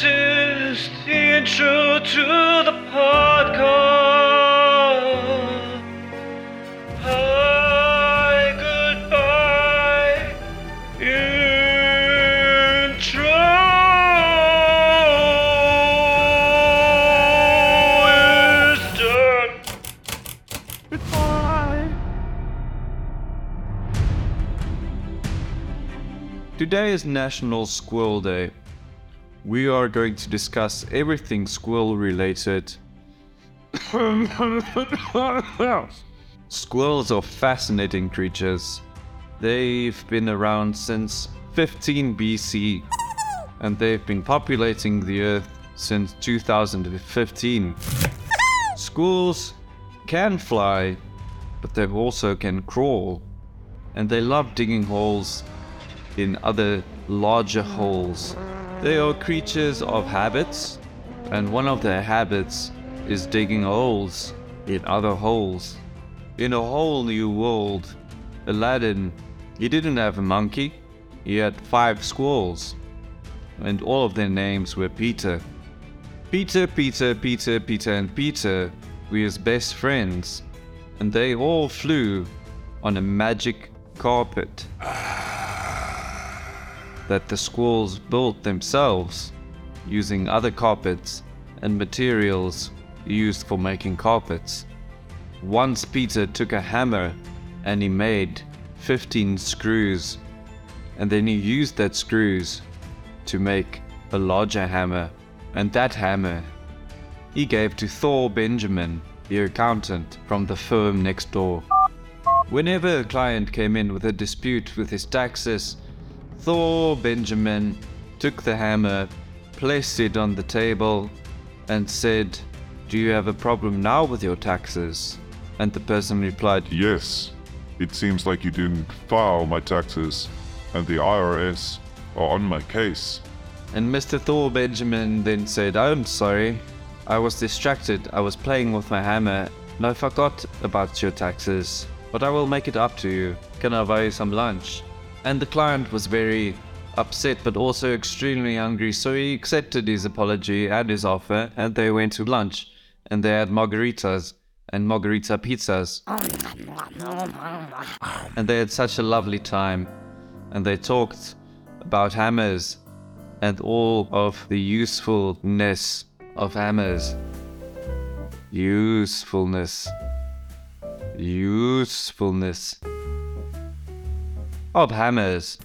This is the intro to the podcast. Hi, goodbye, intro is done. Goodbye. Today is National Squirrel Day. We are going to discuss everything squirrel related. Squirrels are fascinating creatures. They've been around since 15 BC and they've been populating the earth since 2015. Squirrels can fly, but they also can crawl, and they love digging holes in other larger holes. They are creatures of habits, and one of their habits is digging holes in other holes. In a whole new world, Aladdin, he didn't have a monkey, he had 5 squirrels, and all of their names were Peter. Peter, and Peter were his best friends, and they all flew on a magic carpet that the squirrels built themselves using other carpets and materials used for making carpets. Once Peter took a hammer and he made 15 screws, and then he used that screws to make a larger hammer, and that hammer he gave to Thor Benjamin, the accountant from the firm next door. Whenever a client came in with a dispute with his taxes, Thor Benjamin took the hammer, placed it on the table, and said, "Do you have a problem now with your taxes?" And the person replied, "Yes, it seems like you didn't file my taxes, and the IRS are on my case." And Mr. Thor Benjamin then said, "I'm sorry, I was distracted, I was playing with my hammer, and I forgot about your taxes, but I will make it up to you. Can I buy you some lunch?" And the client was very upset but also extremely hungry, so he accepted his apology and his offer, and they went to lunch, and they had margaritas and margarita pizzas, and they had such a lovely time, and they talked about hammers and all of the usefulness of hammers. Usefulness of hammers.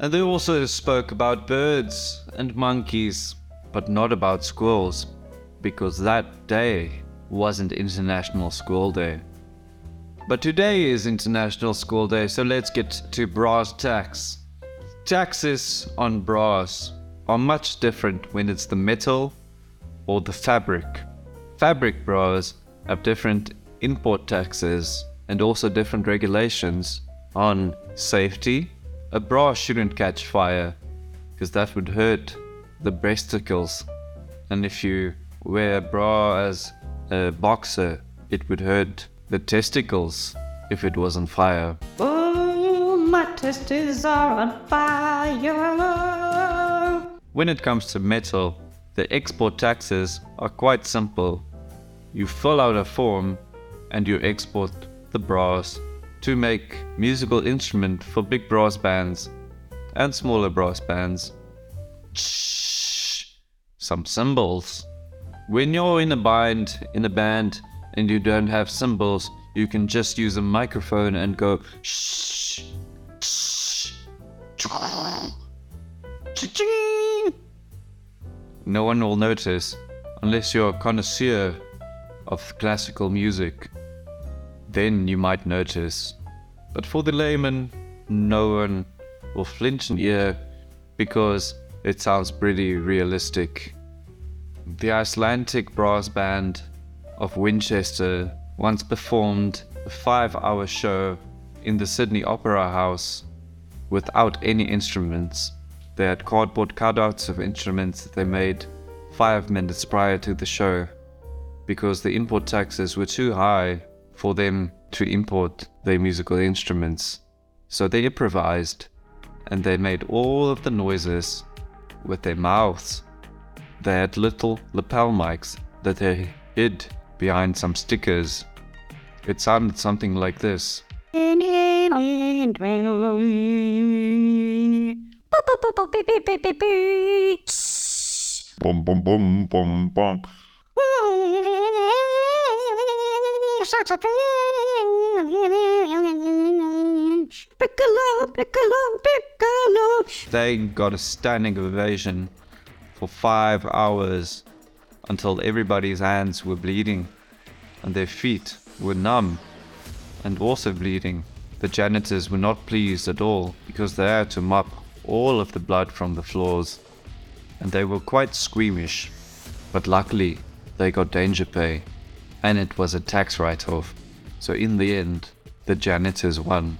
And they also spoke about birds and monkeys, but not about squirrels, because that day wasn't International Squirrel Day. But today is International Squirrel Day, so let's get to brass tacks. Taxes on brass are much different when it's the metal or the fabric. Fabric brass have different import taxes and also different regulations on safety. A bra shouldn't catch fire because that would hurt the breasticles, and if you wear a bra as a boxer, it would hurt the testicles if it was on fire. Oh, my testes are on fire. When it comes to metal, the export taxes are quite simple. You fill out a form and you export the brass to make musical instrument for big brass bands and smaller brass bands. Some cymbals. When you're in a band and you don't have cymbals, you can just use a microphone and go shh, shh, cha-ching. No one will notice unless you're a connoisseur of classical music. Then you might notice. But for the layman, no one will flinch an ear because it sounds pretty realistic. The Icelandic brass band of Winchester once performed a 5-hour show in the Sydney Opera House without any instruments. They had cardboard cutouts of instruments that they made 5 minutes prior to the show because the import taxes were too high for them to import their musical instruments. So they improvised, and they made all of the noises with their mouths. They had little lapel mics that they hid behind some stickers. It sounded something like this. Boom, boom, boom, boom, boom. Such a thing. Piccolo, Piccolo, Piccolo. They got a standing ovation for 5 hours until everybody's hands were bleeding and their feet were numb and also bleeding. The janitors were not pleased at all because they had to mop all of the blood from the floors, and they were quite squeamish, but luckily they got danger pay. And it was a tax write-off, so in the end, the janitors won.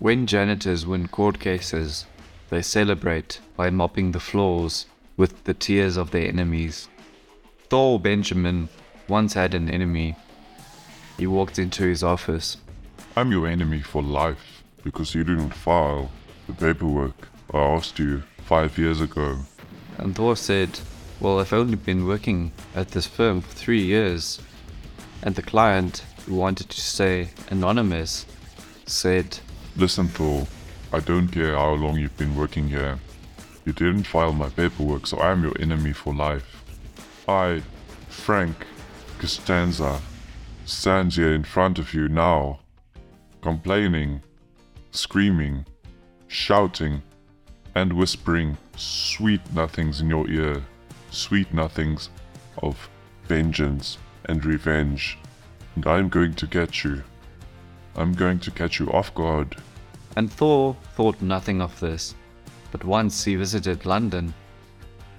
When janitors win court cases, they celebrate by mopping the floors with the tears of their enemies. Thor Benjamin once had an enemy. He walked into his office. I'm your enemy for life because you didn't file the paperwork I asked you 5 years ago. And Thor said, well, I've only been working at this firm for 3 years. And the client, who wanted to stay anonymous, said, listen, Thor, I don't care how long you've been working here. You didn't file my paperwork, so I'm your enemy for life. I, Frank Costanza, stands here in front of you now, complaining, screaming, shouting, and whispering sweet nothings in your ear, sweet nothings of vengeance and revenge, and I'm going to get you. I'm going to catch you off guard. And Thor thought nothing of this, but once he visited London,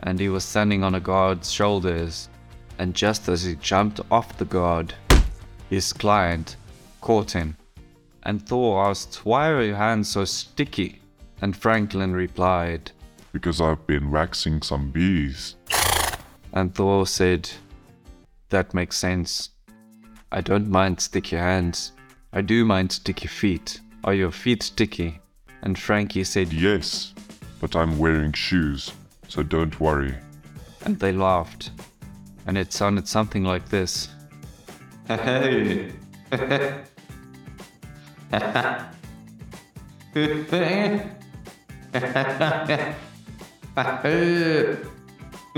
and he was standing on a guard's shoulders, and just as he jumped off the guard, his client caught him. And Thor asked, why are your hands so sticky? And Franklin replied, because I've been waxing some bees. And Thor said, that makes sense. I don't mind sticky hands. I do mind sticky feet. Are your feet sticky? And Frankie said, yes, but I'm wearing shoes, so don't worry. And they laughed, and it sounded something like this. Hey!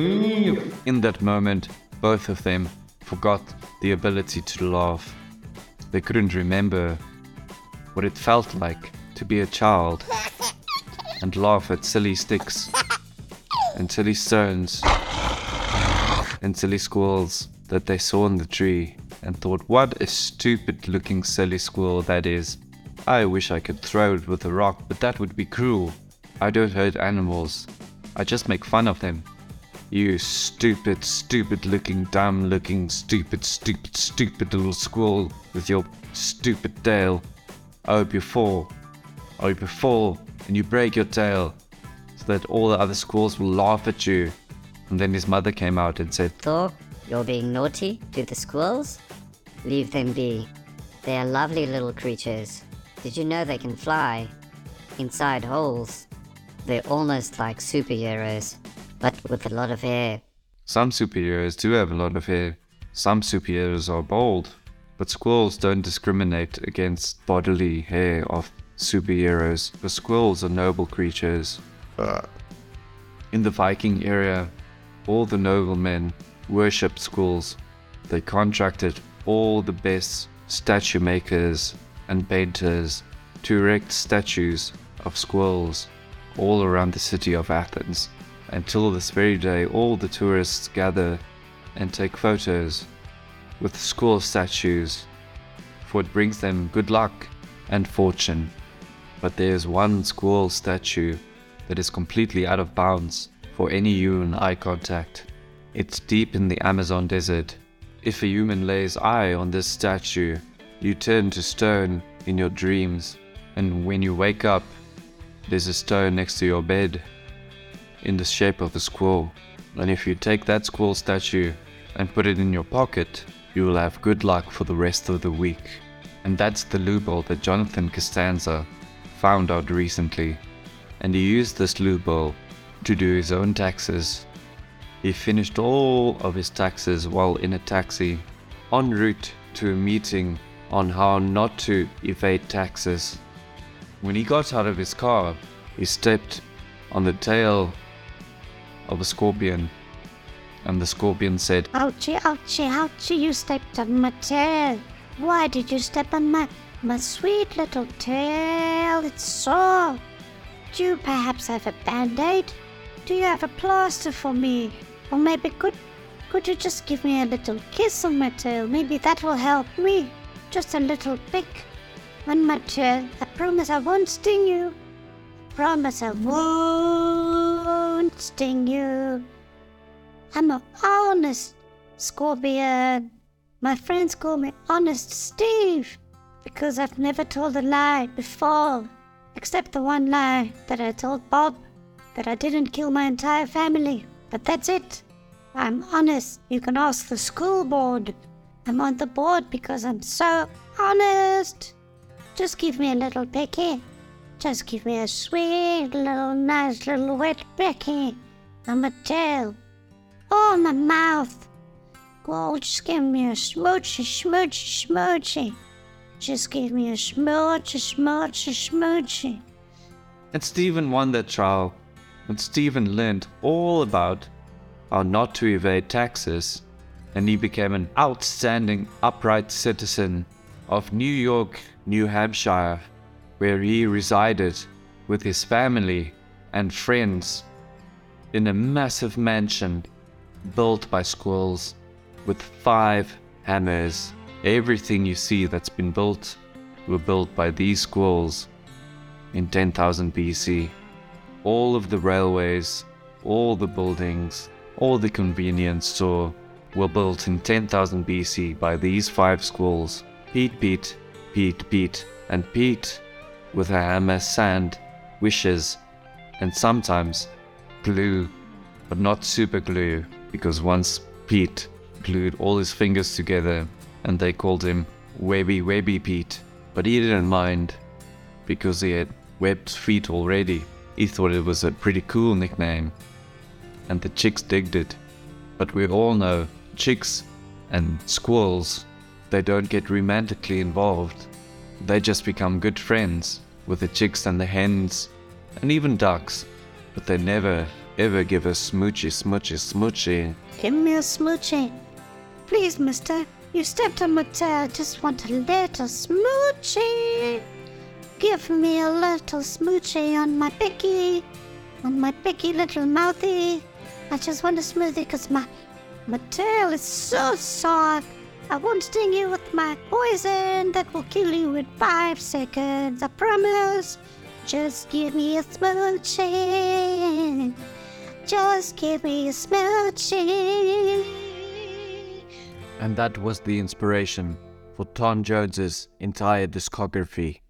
In that moment, both of them forgot the ability to laugh. They couldn't remember what it felt like to be a child and laugh at silly sticks and silly stones and silly squirrels that they saw in the tree and thought, what a stupid looking silly squirrel that is. I wish I could throw it with a rock, but that would be cruel. I don't hurt animals. I just make fun of them. You stupid, stupid looking, dumb looking, stupid, stupid, stupid little squirrel with your stupid tail. I hope you fall. I hope you fall and you break your tail so that all the other squirrels will laugh at you. And then his mother came out and said, Thor, you're being naughty to the squirrels? Leave them be. They are lovely little creatures. Did you know they can fly inside holes? They're almost like superheroes, but with a lot of hair. Some superheroes do have a lot of hair. Some superheroes are bald. But squirrels don't discriminate against bodily hair of superheroes, for squirrels are noble creatures. In the Viking era, all the noblemen worshipped squirrels. They contracted all the best statue makers and painters to erect statues of squirrels all around the city of Athens. Until this very day, all the tourists gather and take photos with squirrel statues, for it brings them good luck and fortune. But there is one squirrel statue that is completely out of bounds for any human eye contact. It's deep in the Amazon desert. If a human lays eye on this statue, you turn to stone in your dreams, and when you wake up, there's a stone next to your bed in the shape of a squirrel. And if you take that squirrel statue and put it in your pocket, you will have good luck for the rest of the week. And that's the loophole that Jonathan Costanza found out recently. and he used this loophole to do his own taxes. He finished all of his taxes while in a taxi, en route to a meeting on how not to evade taxes. When he got out of his car, he stepped on the tail of a scorpion, and the scorpion said, "Ouchie, ouchie, ouchie, you stepped on my tail. Why did you step on my sweet little tail? It's sore. Do you perhaps have a band-aid? Do you have a plaster for me? Or maybe could you just give me a little kiss on my tail? Maybe that will help me. Just a little pick on my tail. I promise I won't sting you. I promise I won't sting you. I'm an honest scorpion. My friends call me Honest Steve because I've never told a lie before, except the one lie that I told Bob, that I didn't kill my entire family. But that's it. I'm honest. You can ask the school board. I'm on the board because I'm so honest. Just give me a little pecky. Just give me a sweet little nice little wet pecky on my tail. Oh, my mouth. Well, just give me a smoochy, smoochy, smoochy. Just give me a smoochy, smoochy, smoochy." And Stephen won that trial. And Stephen learned all about how not to evade taxes. And he became an outstanding, upright citizen of New York, New Hampshire, where he resided with his family and friends in a massive mansion built by squirrels, with 5 hammers. Everything you see that's been built were built by these squirrels in 10,000 BC. All of the railways, all the buildings, all the convenience store were built in 10,000 BC by these 5 squirrels. Pete, Pete, Pete, Pete, and Pete with a hammer, sand, wishes, and sometimes glue, but not super glue, because once Pete glued all his fingers together and they called him Webby Webby Pete, but he didn't mind because he had webbed feet already. He thought it was a pretty cool nickname and the chicks digged it. But we all know chicks and squirrels, they don't get romantically involved. They just become good friends with the chicks and the hens and even ducks, but they never ever give a smoochy, smoochy, smoochy. Give me a smoochy. Please, mister, you stepped on my tail. I just want a little smoochy. Give me a little smoochy on my picky little mouthy. I just want a smoothie because my tail is so sore. I won't sting you with my poison that will kill you in 5 seconds, I promise. Just give me a smoochie. Just give me a smoochie. And that was the inspiration for Tom Jones's entire discography.